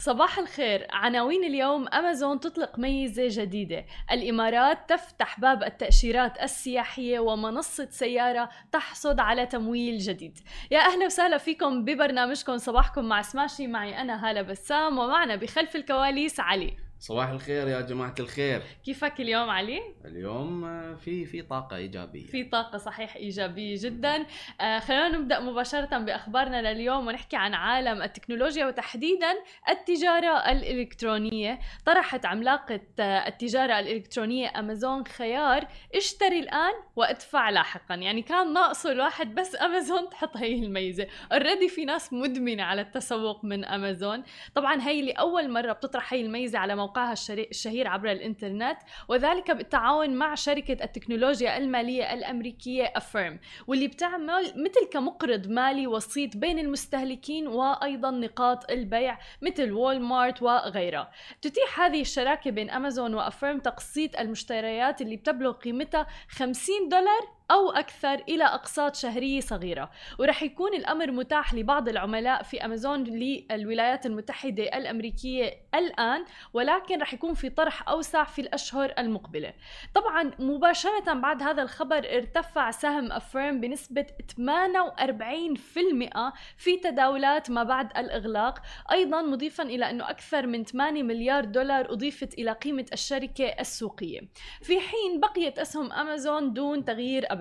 صباح الخير. عناوين اليوم: أمازون تطلق ميزة جديدة، الإمارات تفتح باب التأشيرات السياحية، ومنصة سيارة تحصد على تمويل جديد. يا أهلا وسهلا فيكم ببرنامجكم صباحكم مع سماشي، معي أنا هالة بسام، ومعنا بخلف الكواليس علي. صباح الخير يا جماعة الخير، كيفك اليوم علي؟ اليوم في طاقة إيجابية، في طاقة صحيح إيجابية جدا. خلونا نبدأ مباشرة بأخبارنا لليوم ونحكي عن عالم التكنولوجيا وتحديدا التجارة الإلكترونية. طرحت عملاقة التجارة الإلكترونية أمازون خيار اشتري الآن وادفع لاحقا، يعني كان ناقصه الواحد بس أمازون تحط هي الميزة. اوريدي في ناس مدمنة على التسوق من أمازون. طبعا هي لأول مرة بتطرح هي الميزة على موقعها الشهير عبر الإنترنت، وذلك بالتعاون مع شركة التكنولوجيا المالية الأمريكية Affirm، واللي بتعمل مثل كمقرض مالي وسيط بين المستهلكين وأيضا نقاط البيع مثل وول مارت وغيرها. تتيح هذه الشراكة بين أمازون وأفيرم تقسيط المشتريات اللي بتبلغ قيمتها $50 أو أكثر إلى أقساط شهرية صغيرة، ورح يكون الأمر متاح لبعض العملاء في أمازون للولايات المتحدة الأمريكية الآن، ولكن رح يكون في طرح أوسع في الأشهر المقبلة. طبعا مباشرة بعد هذا الخبر ارتفع سهم أفيرم بنسبة 48% في تداولات ما بعد الإغلاق، أيضا مضيفا إلى أنه أكثر من $8 مليار أضيفت إلى قيمة الشركة السوقية، في حين بقيت أسهم أمازون دون تغيير أبداً.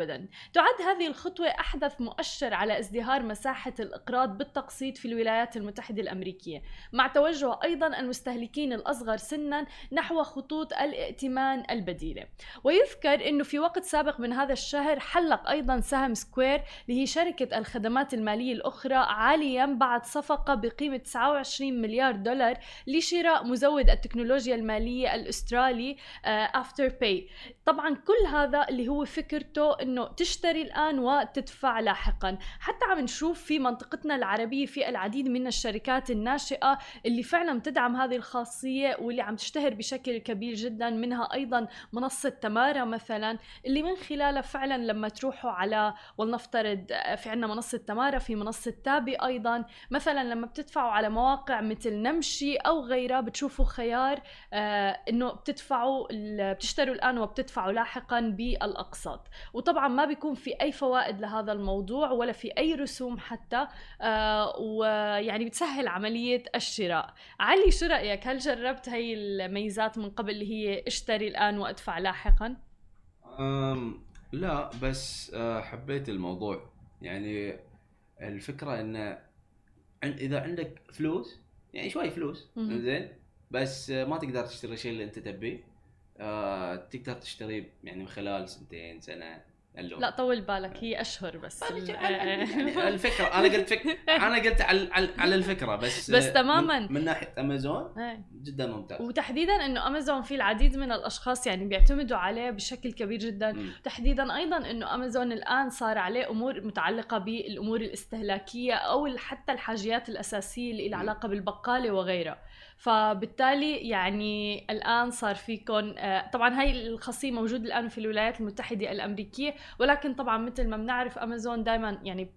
تعد هذه الخطوة أحدث مؤشر على ازدهار مساحة الإقراض بالتقسيط في الولايات المتحدة الأمريكية، مع توجه أيضاً المستهلكين الأصغر سناً نحو خطوط الائتمان البديلة. ويذكر أنه في وقت سابق من هذا الشهر حلق أيضاً سهم سكوير، اللي هي شركة الخدمات المالية الأخرى، عالياً بعد صفقة بقيمة $29 مليار لشراء مزود التكنولوجيا المالية الأسترالي After Pay. طبعاً كل هذا اللي هو فكرته انه تشتري الان وتدفع لاحقا. حتى عم نشوف في منطقتنا العربيه في العديد من الشركات الناشئه اللي فعلا تدعم هذه الخاصيه واللي عم تشتهر بشكل كبير جدا، منها ايضا منصه تمارا مثلا، اللي من خلالها فعلا لما تروحوا على، ولنفترض في عندنا منصه تمارا، في منصه تابي ايضا مثلا، لما بتدفعوا على مواقع مثل نمشي او غيرها بتشوفوا خيار انه بتشتروا الان وبتدفعوا لاحقا بالاقساط. وطبعا ما بيكون في أي فوائد لهذا الموضوع ولا في أي رسوم حتى، ويعني بتسهل عملية الشراء. علي، شو رأيك؟ هل جربت هاي الميزات من قبل اللي هي اشتري الآن وأدفع لاحقا؟ لا، بس حبيت الموضوع. يعني الفكرة إن إذا عندك فلوس، يعني شوي فلوس زين، بس ما تقدر تشتري شيء اللي أنت تبيه، تقدر تشتري يعني من خلال سنتين سنة. لا طول بالك، هي أشهر بس. يعني الفكرة أنا قلت على الفكرة بس تماما من ناحية أمازون جدا ممتاز، وتحديدا إنه أمازون في العديد من الأشخاص يعني بيعتمدوا عليه بشكل كبير جدا، تحديدا أيضا إنه أمازون الآن صار عليه أمور متعلقة بالأمور الاستهلاكية أو حتى الحاجيات الأساسية اللي لها علاقة بالبقالة وغيرها. فبالتالي يعني الآن صار فيكم، طبعا هاي الخاصية موجودة الآن في الولايات المتحدة الأمريكية، ولكن طبعا مثل ما بنعرف أمازون دائما يعني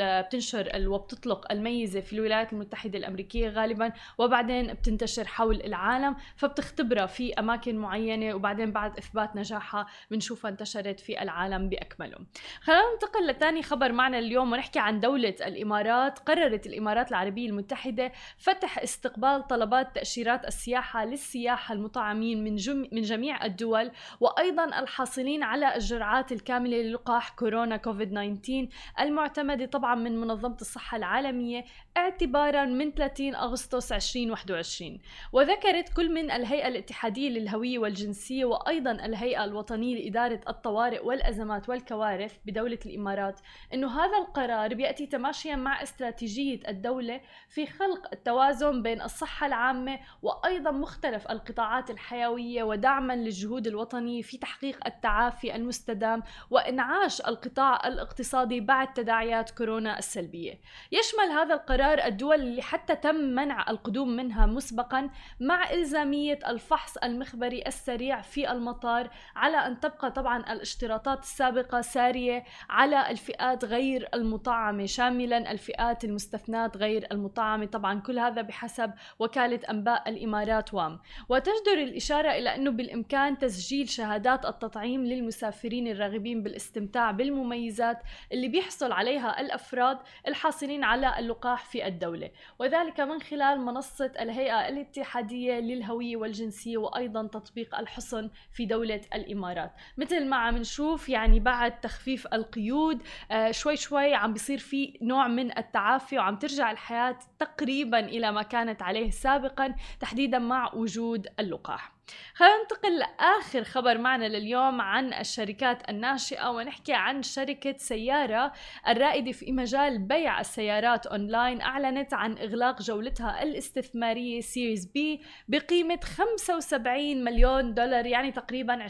بتنشر وبتطلق الميزة في الولايات المتحدة الأمريكية غالبا، وبعدين بتنتشر حول العالم، فبتختبرها في أماكن معينة، وبعدين بعد إثبات نجاحها بنشوفها انتشرت في العالم بأكمله. خلينا ننتقل لتاني خبر معنا اليوم ونحكي عن دولة الإمارات. قررت الإمارات العربية المتحدة فتح استقبال طلبات تأشيرات السياحة للسياحة المطعمين من جميع الدول، وأيضا الحاصلين على الجرعات الكاملة للقاح كورونا كوفيد-19 المعتمدة طبعا من منظمة الصحة العالمية اعتبارا من 30 أغسطس 2021. وذكرت كل من الهيئة الاتحادية للهوية والجنسية وأيضا الهيئة الوطنية لإدارة الطوارئ والأزمات والكوارث بدولة الإمارات أنه هذا القرار بيأتي تماشيا مع استراتيجية الدولة في خلق التوازن بين الصحة العامة وأيضا مختلف القطاعات الحيوية، ودعما للجهود الوطنية في تحقيق التعافي المستدام وإنعاش القطاع الاقتصادي بعد تداعي تبعيات كورونا السلبية. يشمل هذا القرار الدول اللي حتى تم منع القدوم منها مسبقا، مع إلزامية الفحص المخبري السريع في المطار، على أن تبقى طبعا الاشتراطات السابقة سارية على الفئات غير المطعمة، شاملا الفئات المستثنات غير المطعمة، طبعا كل هذا بحسب وكالة أنباء الإمارات وام. وتجدر الإشارة إلى أنه بالإمكان تسجيل شهادات التطعيم للمسافرين الراغبين بالاستمتاع بالمميزات اللي بيحصل عليها الأفراد الحاصلين على اللقاح في الدولة، وذلك من خلال منصة الهيئة الاتحادية للهوية والجنسية، وأيضا تطبيق الحصن في دولة الإمارات. مثل ما عم نشوف يعني بعد تخفيف القيود شوي شوي عم بيصير في نوع من التعافي، وعم ترجع الحياة تقريبا إلى ما كانت عليه سابقا، تحديدا مع وجود اللقاح. خلينا ننتقل لآخر خبر معنا لليوم عن الشركات الناشئة، ونحكي عن شركة سيارة الرائدة في مجال بيع السيارات أونلاين. أعلنت عن إغلاق جولتها الاستثمارية سيريز بي بقيمة 75 مليون دولار، يعني تقريبا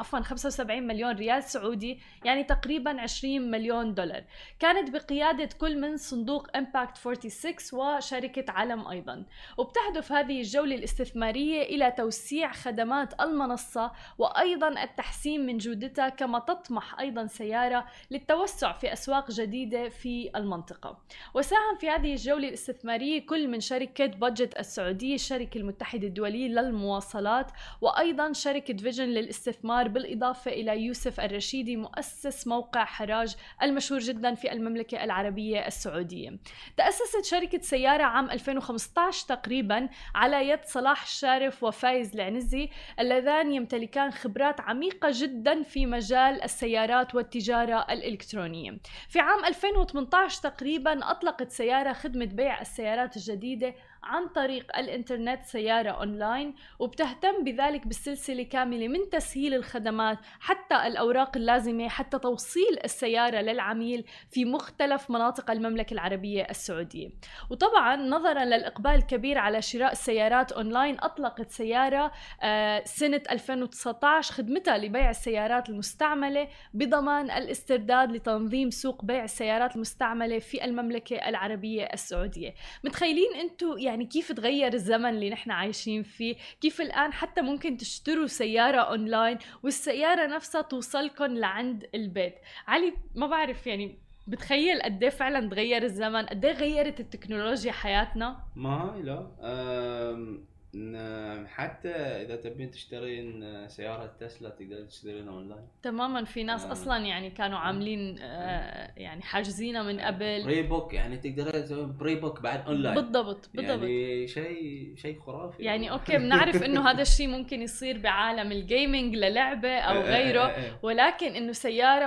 75 مليون ريال سعودي، يعني تقريبا 20 مليون دولار. كانت بقيادة كل من صندوق Impact46 وشركة علم أيضا. وبتهدف هذه الجولة الاستثمارية إلى توسيع خدمات المنصة وأيضاً التحسين من جودتها، كما تطمح أيضاً سيارة للتوسع في أسواق جديدة في المنطقة. وساهم في هذه الجولة الاستثمارية كل من شركة بادجت السعودية، الشركة المتحدة الدولية للمواصلات، وأيضاً شركة فيجن للاستثمار، بالإضافة إلى يوسف الرشيدي مؤسس موقع حراج المشهور جداً في المملكة العربية السعودية. تأسست شركة سيارة عام 2015 تقريباً على يد صلاح الشارف وفايز العنزي، اللذان يمتلكان خبرات عميقة جدا في مجال السيارات والتجارة الإلكترونية. في عام 2018 تقريبا أطلقت سيارة خدمة بيع السيارات الجديدة عن طريق الإنترنت سيارة أونلاين، وبتهتم بذلك بالسلسلة كاملة من تسهيل الخدمات حتى الأوراق اللازمة حتى توصيل السيارة للعميل في مختلف مناطق المملكة العربية السعودية. وطبعا نظرا للإقبال الكبير على شراء السيارات أونلاين، أطلقت سيارة سنة 2019 خدمتها لبيع السيارات المستعملة بضمان الاسترداد لتنظيم سوق بيع السيارات المستعملة في المملكة العربية السعودية. متخيلين أنتوا يعني كيف تغير الزمن اللي نحن عايشين فيه، كيف الآن حتى ممكن تشتروا سيارة أونلاين والسيارة نفسها توصلكم لعند البيت. علي ما بعرف يعني بتخيل قديه فعلا تغير الزمن، قديه غيرت التكنولوجيا حياتنا. ما لا حتى إذا تبين تشترين سيارة تسلا تقدر تشترينها أونلاين تماما. في ناس أصلا يعني كانوا عاملين يعني حاجزينها من قبل، بري بوك، يعني تقدر تسوي بري بوك بعد أونلاين. بالضبط يعني شيء خرافي يعني. أوكي بنعرف إنه هذا الشيء ممكن يصير بعالم الجيمينج للعبة أو غيره، ولكن إنه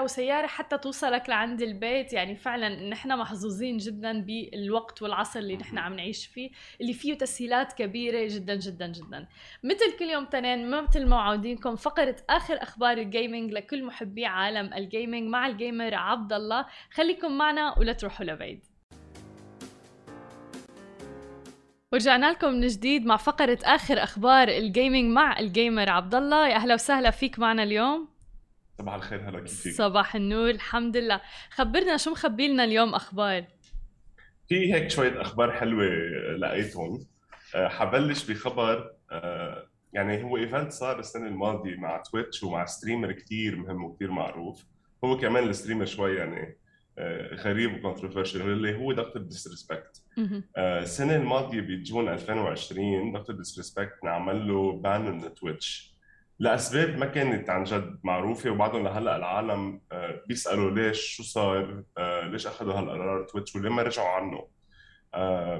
سيارة حتى توصلك لعند البيت، يعني فعلا نحن محظوظين جدا بالوقت والعصر اللي نحن عم نعيش فيه، اللي فيه تسهيلات كبيرة جدا جدا جدا. مثل كل يوم تنين مثل ما وعودينكم فقرة آخر أخبار الجيمينج لكل محبي عالم الجيمينج مع الجيمر عبد الله. خليكم معنا ولا تروحوا لبعيد. ورجعنا لكم من جديد مع فقرة آخر أخبار الجيمينج مع الجيمر عبد الله. يا أهلا وسهلا فيك معنا اليوم. صباح الخير. هلا كيفك؟ صباح النور الحمد لله. خبرنا شو مخبي لنا اليوم أخبار؟ في هيك شوية أخبار حلوة لقيتهم. حبلش بخبر يعني هو ايفنت صار السنه الماضيه مع تويتش ومع ستريمر كتير مهم وكتير معروف، هو كمان الستريمر شوي يعني غريب وكونتروفيرشل، اللي هو دكتور ديسريسبكت. السنه الماضيه بجون 2020 دكتور ديسريسبكت نعمل له بان من تويتش لاسباب ما كانت عن جد معروفه، وبعدهم لهلا العالم بيسالوا ليش، شو صار، ليش اخذوا هالقرار تويتش ولما رجعوا عنه.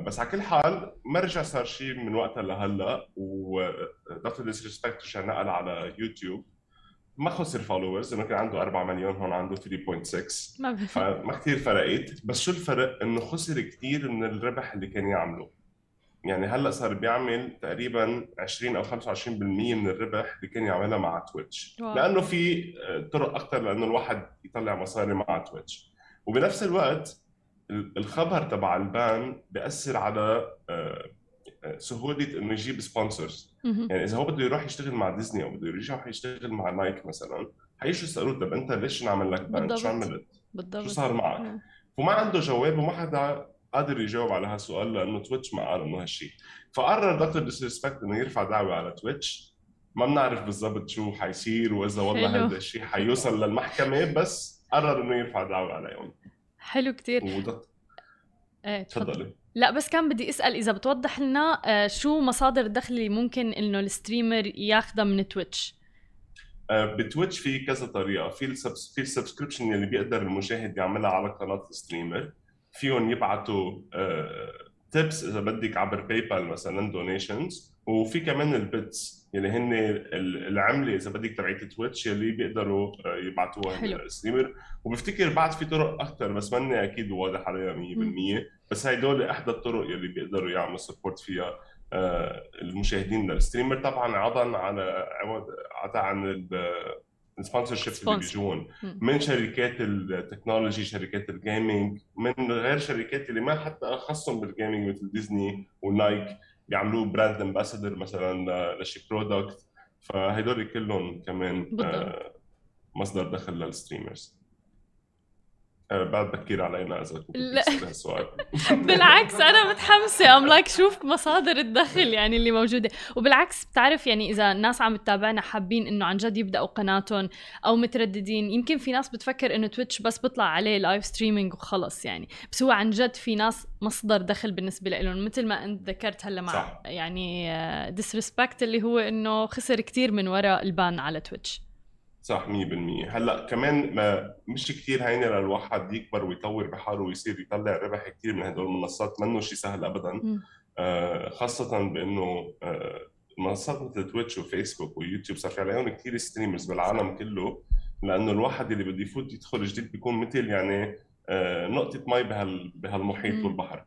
بس على كل حال ما رجع صار شيء من وقتها لهلا، ودكتور ديسريسبكت رجع نقل على يوتيوب، ما خسر فولورز، انه كان عنده 4 مليون هون عنده 3.6، ما كثير فرقت. بس شو الفرق؟ انه خسر كثير من الربح اللي كان يعمله، يعني هلا صار بيعمل تقريبا 20 او 25% من الربح اللي كان يعملها مع تويتش، لانه في طرق اكثر لانه الواحد يطلع مصاري مع تويتش. وبنفس الوقت الخبر تبع البان بيأثر على سهولة إنه يجيب سبونسرز. يعني إذا هو بده يروح يشتغل مع ديزني أو بده يروح يشتغل مع نايك مثلاً، هيشو يسألوه طب أنت ليش نعمل لك بان؟ شو عملت؟ شو صار معك؟ وما عنده جواب وما حدا قادر يجاوب على هالسؤال لانه تويتش ما قال انه هالشيء. فقرر دكتور ديسريسبكت انه يرفع دعوه على تويتش. ما بنعرف بالضبط شو حيصير واذا والله هذا الشيء حيوصل للمحكمه، بس قرر انه يرفع دعوه عليهم. حلو كتير. تفضلي. لا بس كان بدي اسال اذا بتوضح لنا شو مصادر الدخل اللي ممكن انه الستريمر ياخذها من تويتش. بتويتش في كذا طريقه، في السبسكريبشن اللي بيقدر المشاهد يعملها على قناه الستريمر، فيهم يبعثوا تيبس اذا بدك عبر باي بال مثلا دونيشنز، وفي كمان البيتس يعني هن العمله اذا بدك تبعت تويتش اللي بيقدروا يبعتوها للستريمر. وبفتكر بعد في طرق اكثر بس ماني اكيد واضح عليها 100%، بس هدول احدى الطرق اللي بيقدروا يعملوا سبورت فيها المشاهدين للستريمر، طبعا عضا على عضا عن السبونسرشيب اللي بيجون من شركات التكنولوجي، شركات الجيمنج، من غير شركات اللي ما حتى خصهم بالجيمنج مثل ديزني ونايك بيعملوا براند امباسادور مثلا لشي برودكت، فهدول كلهم كمان مصدر دخل للستريمرز. بعد بكير علينا اذا كنت بتسأل السؤال. بالعكس انا متحمسه ام لايك شوف مصادر الدخل يعني اللي موجوده. وبالعكس بتعرف يعني اذا الناس عم تتابعنا حابين انه عن جد يبداوا قناتهم او مترددين، يمكن في ناس بتفكر انه تويتش بس بطلع عليه لايف ستريمينج وخلص يعني، بس هو عن جد في ناس مصدر دخل بالنسبه لهم مثل ما انت ذكرت هلا مع صح. يعني ديسريسبكت اللي هو انه خسر كتير من وراء البان على تويتش. صح 100%. هلا كمان ما مش كتير هينه للواحد يكبر ويطور بحاله ويصير يطلع ربح كتير من هدول المنصات، منه شيء سهل ابدا، خاصه بانه منصات مثل تويتش وفيسبوك ويوتيوب صار في عليهم كتير ستريمرز بالعالم كله، لانه الواحد اللي بده يفوت يدخل جديد بيكون مثل يعني نقطه مي بهالمحيط والبحر.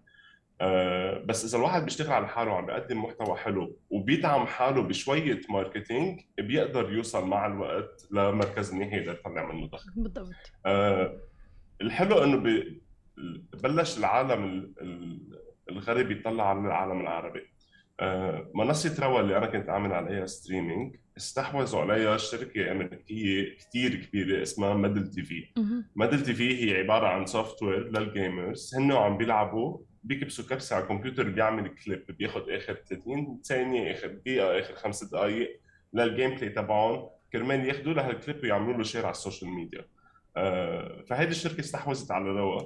بس إذا الواحد بيشتغل على حاله وعم بيقدم محتوى حلو وبيدعم حاله بشوية ماركتينج بيقدر يوصل مع الوقت لمركز نهائي يقدر يطلع منه دخل. بالضبط. الحلو إنه بلش العالم الغربي يطلع على العالم العربي. منصة روا اللي أنا كنت أعمل عليها ستريمينج استحوذوا عليها شركة أمريكية كتير كبيرة اسمها مودل تي في. مودل تي في هي عبارة عن سوفتوير للجيمرز، هن عم بيلعبوا بيكبسوا كبسة على الكمبيوتر بيعمل كليب بياخد آخر 30 ثانية آخر دقيقة آخر 5 دقايق للجيم بلاي تبعهم كرمال ياخدوا له هالكليب ويعملوا له شير على السوشيال ميديا. فهيدي الشركة استحوذت على روا،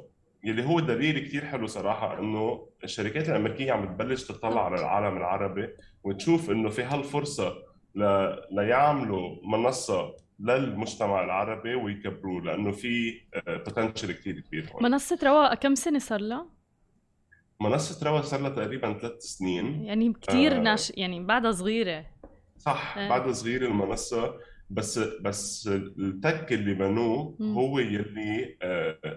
يلي هو دليل كتير حلو صراحة إنه الشركات الأمريكية عم بتبلش تطلع على العالم العربي وتشوف إنه في هالفرصة ليعملوا منصة للمجتمع العربي ويكبروه، لأنه في potential كتير كبير. منصة روا كم سنة صار لها؟ منصة روا صار لها تقريباً 3 سنين يعني كتير ناش يعني بعدها صغيرة. صح بعدها صغيرة المنصة، بس التك اللي بنوه هو يلي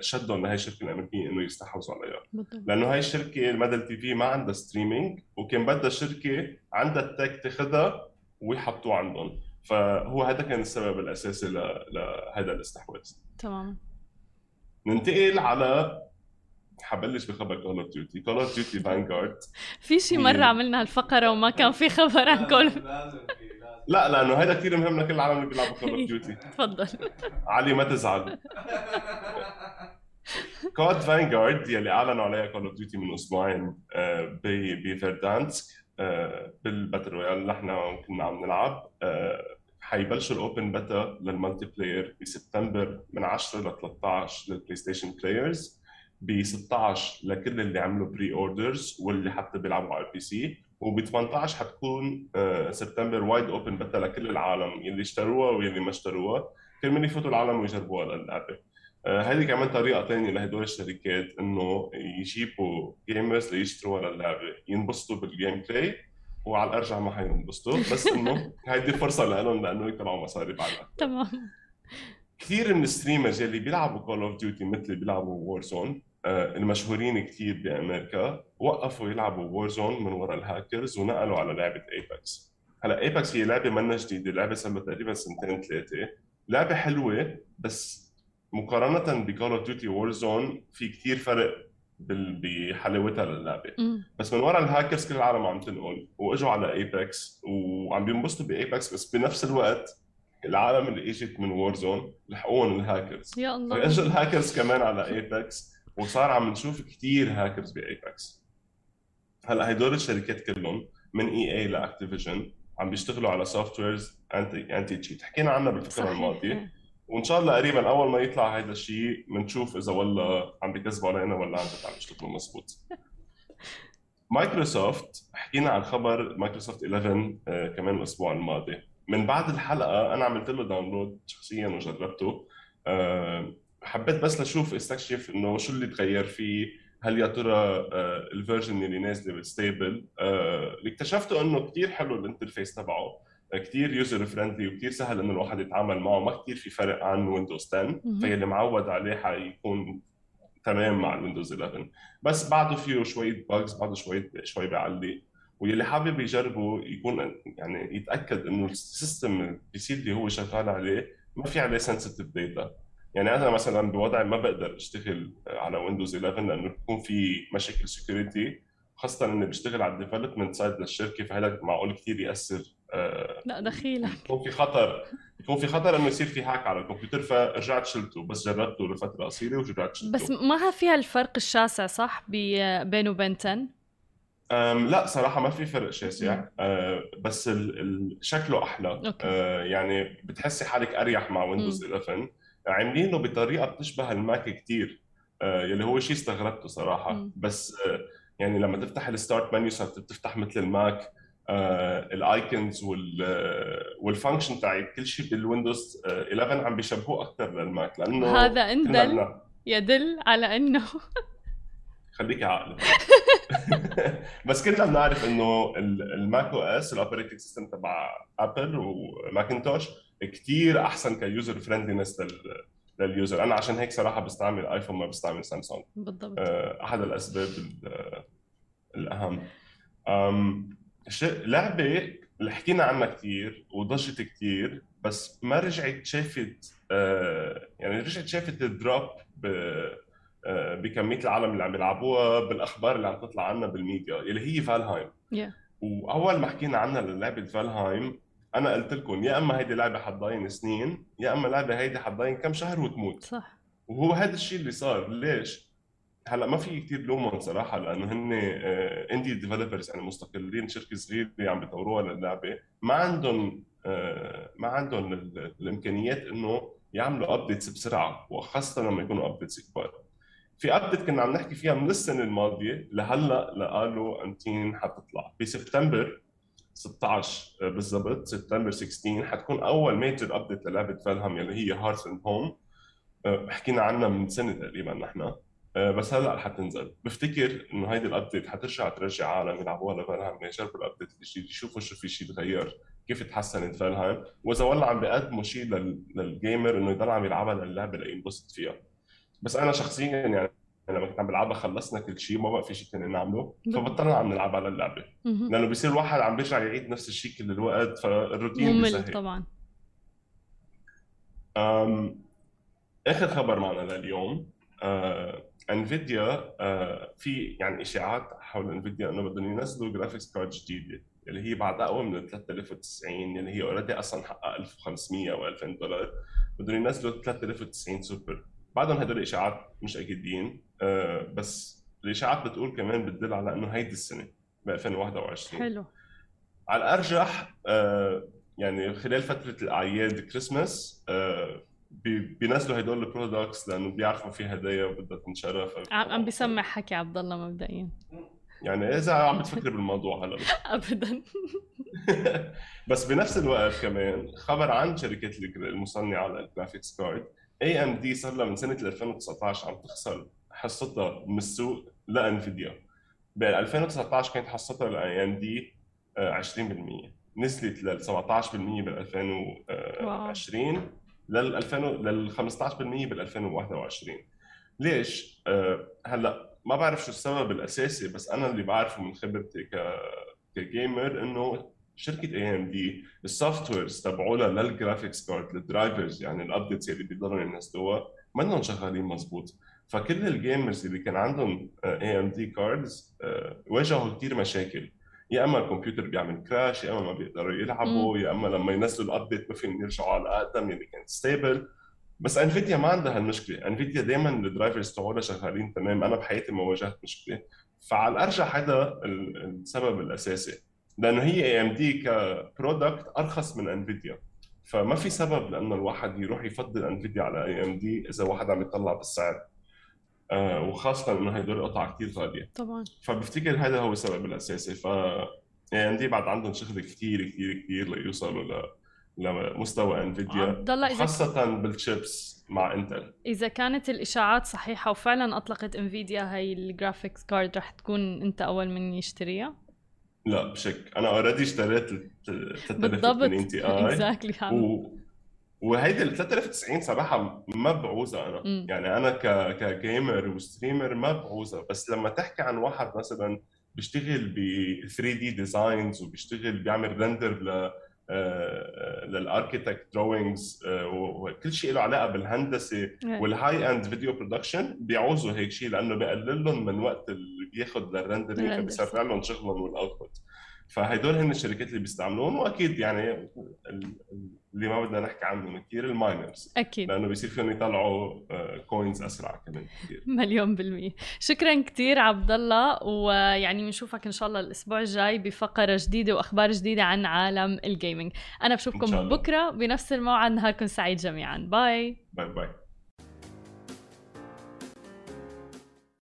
شدهم لهي الشركة الأمريكية إنه يستحوذوا عليها، لأنه هاي الشركة المدل تي في ما عندها ستريمينج وكان بدها شركة عندها التك تاخدها ويحطوه عندهم، فهو هذا كان السبب الأساسي لهذا الاستحواذ. تمام. ننتقل على حبلش بخبر كول اوف ديوتي. كول اوف ديوتي فانغارد في شي مرة عملنا هالفقرة وما كان في خبر عن كول. لا لأنه هيدا كتير مهم لكل العالم اللي بيلعبوا كول اوف ديوتي. تفضل علي ما تزعل. كود فانغارد يلي أعلنوا عليها كول اوف ديوتي من أسبوعين بفردانسك بالباتل رويال نحن كنا عم نلعب، حيبلشوا الأوبن باتا للمالتي بلاير بسبتمبر من 10 ل 13 للبلاي ستيشن بلايرز، ب16 لكل اللي عملوا بري اوردرز واللي حتى بيلعبوا على البي سي، وب18 حتكون سبتمبر وايد اوبن بتا لكل العالم اللي اشتروها واللي ما اشتروها كرمال يفوتوا العالم ويجربوها للعبه. هذه كمان طريقه ثانيه لهدول الشركات انه يجيبوا جيمرز ليشتروها للعبه ينبسطوا بالجيم بلاي، وعلى الارجح ما حينبسطوا بس انه هذه فرصه لهم لانه يطلعوا مصاري بعدها. تمام. كثير من الستريمرز اللي بيلعبوا كول اوف ديوتي مثل بيلعبوا وورزون المشهورين كتير بأمريكا وقفوا يلعبوا وورزون من وراء الهاكرز ونقلوا على لعبة أيباكس. هلا أيباكس هي لعبة منا جديدة، لعبة سمت تقريباً 2-3 لعبة حلوة، بس مقارنة بكول اوف ديوتي وورزون في كتير فرق بحلاوتها للعبة. بس من وراء الهاكرز كل العالم عم تنقل واجوا على أيباكس وعم بينبسطوا بأيباكس، بس بنفس الوقت العالم اللي اجت من وورزون لحقون الهاكرز، فاجوا الهاكرز كمان على أيباكس وصار عم نشوف كثير هاكرز بايباكس. هلا هدول الشركات كلهم من اي لاكتيفيجن عم بيشتغلوا على سوفت ويرز انتي تشيت، حكينا عنها بالفقره الماضيه، وان شاء الله قريبا اول ما يطلع هذا الشيء بنشوف اذا والله عم بيكذبوا علينا ولا عم بيشتغلوا مزبوط. مايكروسوفت حكينا عن خبر مايكروسوفت 11 كمان الاسبوع الماضي. من بعد الحلقه انا عملت له داونلود شخصيا وجربته، حبيت بس لشوف استكشف انه شو اللي تغير فيه، هل يا ترى الفيرجن اللي نازله ستيبل. اللي اكتشفته انه كثير حلو الانترفيس تبعه، كثير يوزر فريندلي وكثير سهل انه الواحد يتعامل معه، ما كثير في فرق عن ويندوز 10 فاللي معود عليه حيكون تمام مع الويندوز 11، بس بعده فيه شويه باجز، بعده شوي بيعلي، واللي حابب يجربه يكون يعني يتاكد انه السيستم البي سي اللي هو شغال عليه ما في عليه سنسيتيف داتا. يعني انا مثلا بوضعي ما بقدر اشتغل على ويندوز 11 لانه بيكون في مشاكل سكيورتي، خاصه انه بشتغل على الديفلوبمنت سايد للشركه، فهذا معقول كثير ياثر لا دخيلك، يكون في خطر انه يصير في هاك على الكمبيوتر، فرجعت شلته، بس جربته لفتره قصيره ورجعت شلته. بس ما فيها الفرق الشاسع صح بينه وبين 10؟ لا صراحه ما في فرق شاسع، بس شكله احلى، يعني بتحسي حالك اريح مع ويندوز 11. عاملينه بطريقه بتشبه الماك كتير، يلي هو شيء استغربته صراحه. بس يعني لما تفتح الستارت منيو صارت بتفتح مثل الماك، الايكونز والفانكشن تاع كل شيء بالويندوز 11 عم بيشبهوه اكثر للماك، لانه هذا يدل على انه خليك عاقل. بس كلنا بنعرف انه الماك او اس الاوبريتنج سيستم تبع ابل وماكنتوش كتير احسن كيوزر فريندلينس لليوزر. انا عشان هيك صراحه بستعمل ايفون ما بستعمل سامسونج بالضبط، احد الاسباب الاهم. لعبه اللي حكينا عنها كتير وضجت كتير، بس ما رجعت شافت يعني رجعت شافت الدروب بكميه العالم اللي عم يلعبوها بالاخبار اللي عم تطلع عنا بالميديا، اللي هي فالهايم. واول ما حكينا عنها للعبه فالهايم انا قلت لكم يا اما هيدي لعبه حتضاين سنين، يا اما لعبه هيدي حتضاين كم شهر وتموت صح، وهو هذا الشيء اللي صار. ليش هلا ما في كثير لومون صراحه، لانه هن اندي ديفلوبرز يعني مستقلين، شركه صغيره عم بيطوروها للعبه، ما عندهم الامكانيات انه يعملوا ابديتس بسرعه، وخاصه لما يكونوا ابديتس كبار. في ابديت كنا عم نحكي فيها من السنه الماضيه لهلا لقالوا امتين حتطلع بسبتمبر 16 بالضبط، سبتمبر 16 حتكون اول ميجر ابديت للعبه فالهايم اللي هي هارت اند هوم، حكينا عنها من سنه تقريبا نحن، بس هلا حتنزل. بفتكر انه هيدي الابديت حترجع عالم يلعبوها لفالهايم، يجربوا الابديت الجديد يشوفوا شو في شيء تغير، كيف تحسنت فالهايم، واذا والله عم بيقدموا شيء للجيمر انه يضل عم يلعبها للعبه لينبسط فيها. بس انا شخصيا يعني لما كنت عم بلعبها خلصنا كل شيء، ما بقى في شيء ثاني نعمله، فبطلنا عم نلعب على اللعبه لانه بيصير الواحد عم بيرجع يعيد نفس الشيء كل الوقت، فالروتين بيسهل طبعا. اخر خبر معنا لليوم، انفيديا في يعني اشاعات حول انفيديا انه بدهم ينزلوا جرافيكس كارد جديده اللي هي بعد اقوى من 3090، اللي هي اوريدي اصلا حقق 1500 او 2000 دولار، بدهم ينزلوا 3090 سوبر. بعدهم هدول اشاعات مش اكيدين، بس الاشاعات بتقول كمان بتدل على انه هيدي السنه ب 2021. حلو على الارجح، يعني خلال فتره الاعياد كريسماس بينزلوا هدول البرودكتس لانه بيعرفوا في هدايا بدها تنشرف. عم بسمع حكي عبد الله مبدئيا، يعني اذا عم بتفكر بالموضوع هلا ابدا. بس بنفس الوقت كمان خبر عن شركه المصنعه للجرافيكس كارد AMD، صار لها من سنة 2019 عم تخسر حصتها من السوق لانفيديا. بال 2019 كانت حصتها لAMD 20%، نزلت لل 17% بال 2020، لل 15% بال 2021. ليش؟ هلا ما بعرف شو السبب الأساسي، بس أنا اللي بعرفه من خبرتي كجيمر إنه شركه اي ام دي السوفت ويرز تبعولها للجرافيكس كارد للدرايفرز، يعني الابديتس اللي بيضلوا ينزلوها ما لهم شغالين مزبوط. فكل الجيمرز اللي كان عندهم اي ام دي كاردز واجهوا كثير مشاكل، يا اما الكمبيوتر بيعمل كراش، يا اما ما بيقدروا يلعبوا، يا اما لما ينزلوا الابديت ما فيهم يرجعوا على اقدم اللي كان ستيبل. بس انفيديا ما عندها المشكله، انفيديا دائما الدرايفرز تبعولها شغالين تمام، انا بحياتي ما واجهت مشكله. فعلى الارجح هذا السبب الاساسي، لانه هي اي ام دي كبرودكت ارخص من انفيديا، فما في سبب لانه الواحد يروح يفضل انفيديا على اي ام دي اذا واحد عم يطلع بالسعر، وخاصه انه هدول قطع كثير غاليه طبعا. فبفتكر هذا هو السبب الاساسي. ف اي ام دي بعد عندهم شغل كثير كثير كثير ليوصلوا لمستوى انفيديا، خاصه بالتشيبس مع انتل. اذا كانت الاشاعات صحيحه وفعلا اطلقت انفيديا هاي الجرافيكس كارد، رح تكون انت اول من يشتريها؟ لا بشك، انا اوريدي اشتريت 3090 تي اي، وهيدي ال 3090 صراحه ما بعوزها انا. يعني انا كجيمر وستريمر ما بعوزها، بس لما تحكي عن واحد مثلا بيشتغل ب 3 دي ديزاينز وبيشتغل بيعمل رندر للاركيتكت دروينجز وكل شيء له علاقه بالهندسه والهاي اند فيديو برودكشن، بيعوزوا هيك شيء لانه بقلل لهم من وقت اللي بياخذ للرندرينج، فبيسرع لهم شغلهم والاوتبوت. فهدول هن الشركات اللي بيستعملوهم، واكيد يعني اللي ما بدنا نحكي عنهم كثير الماينرز، اكيد لانه بيصير فيهم يطلعوا كوينز اسرع كمان كثير. مليون بالمية. شكرا كثير عبد الله، ويعني بنشوفك ان شاء الله الاسبوع الجاي بفقره جديده واخبار جديده عن عالم الجيمنج. انا بشوفكم بكره بنفس الموعد، نهاركم سعيد جميعا، باي باي باي.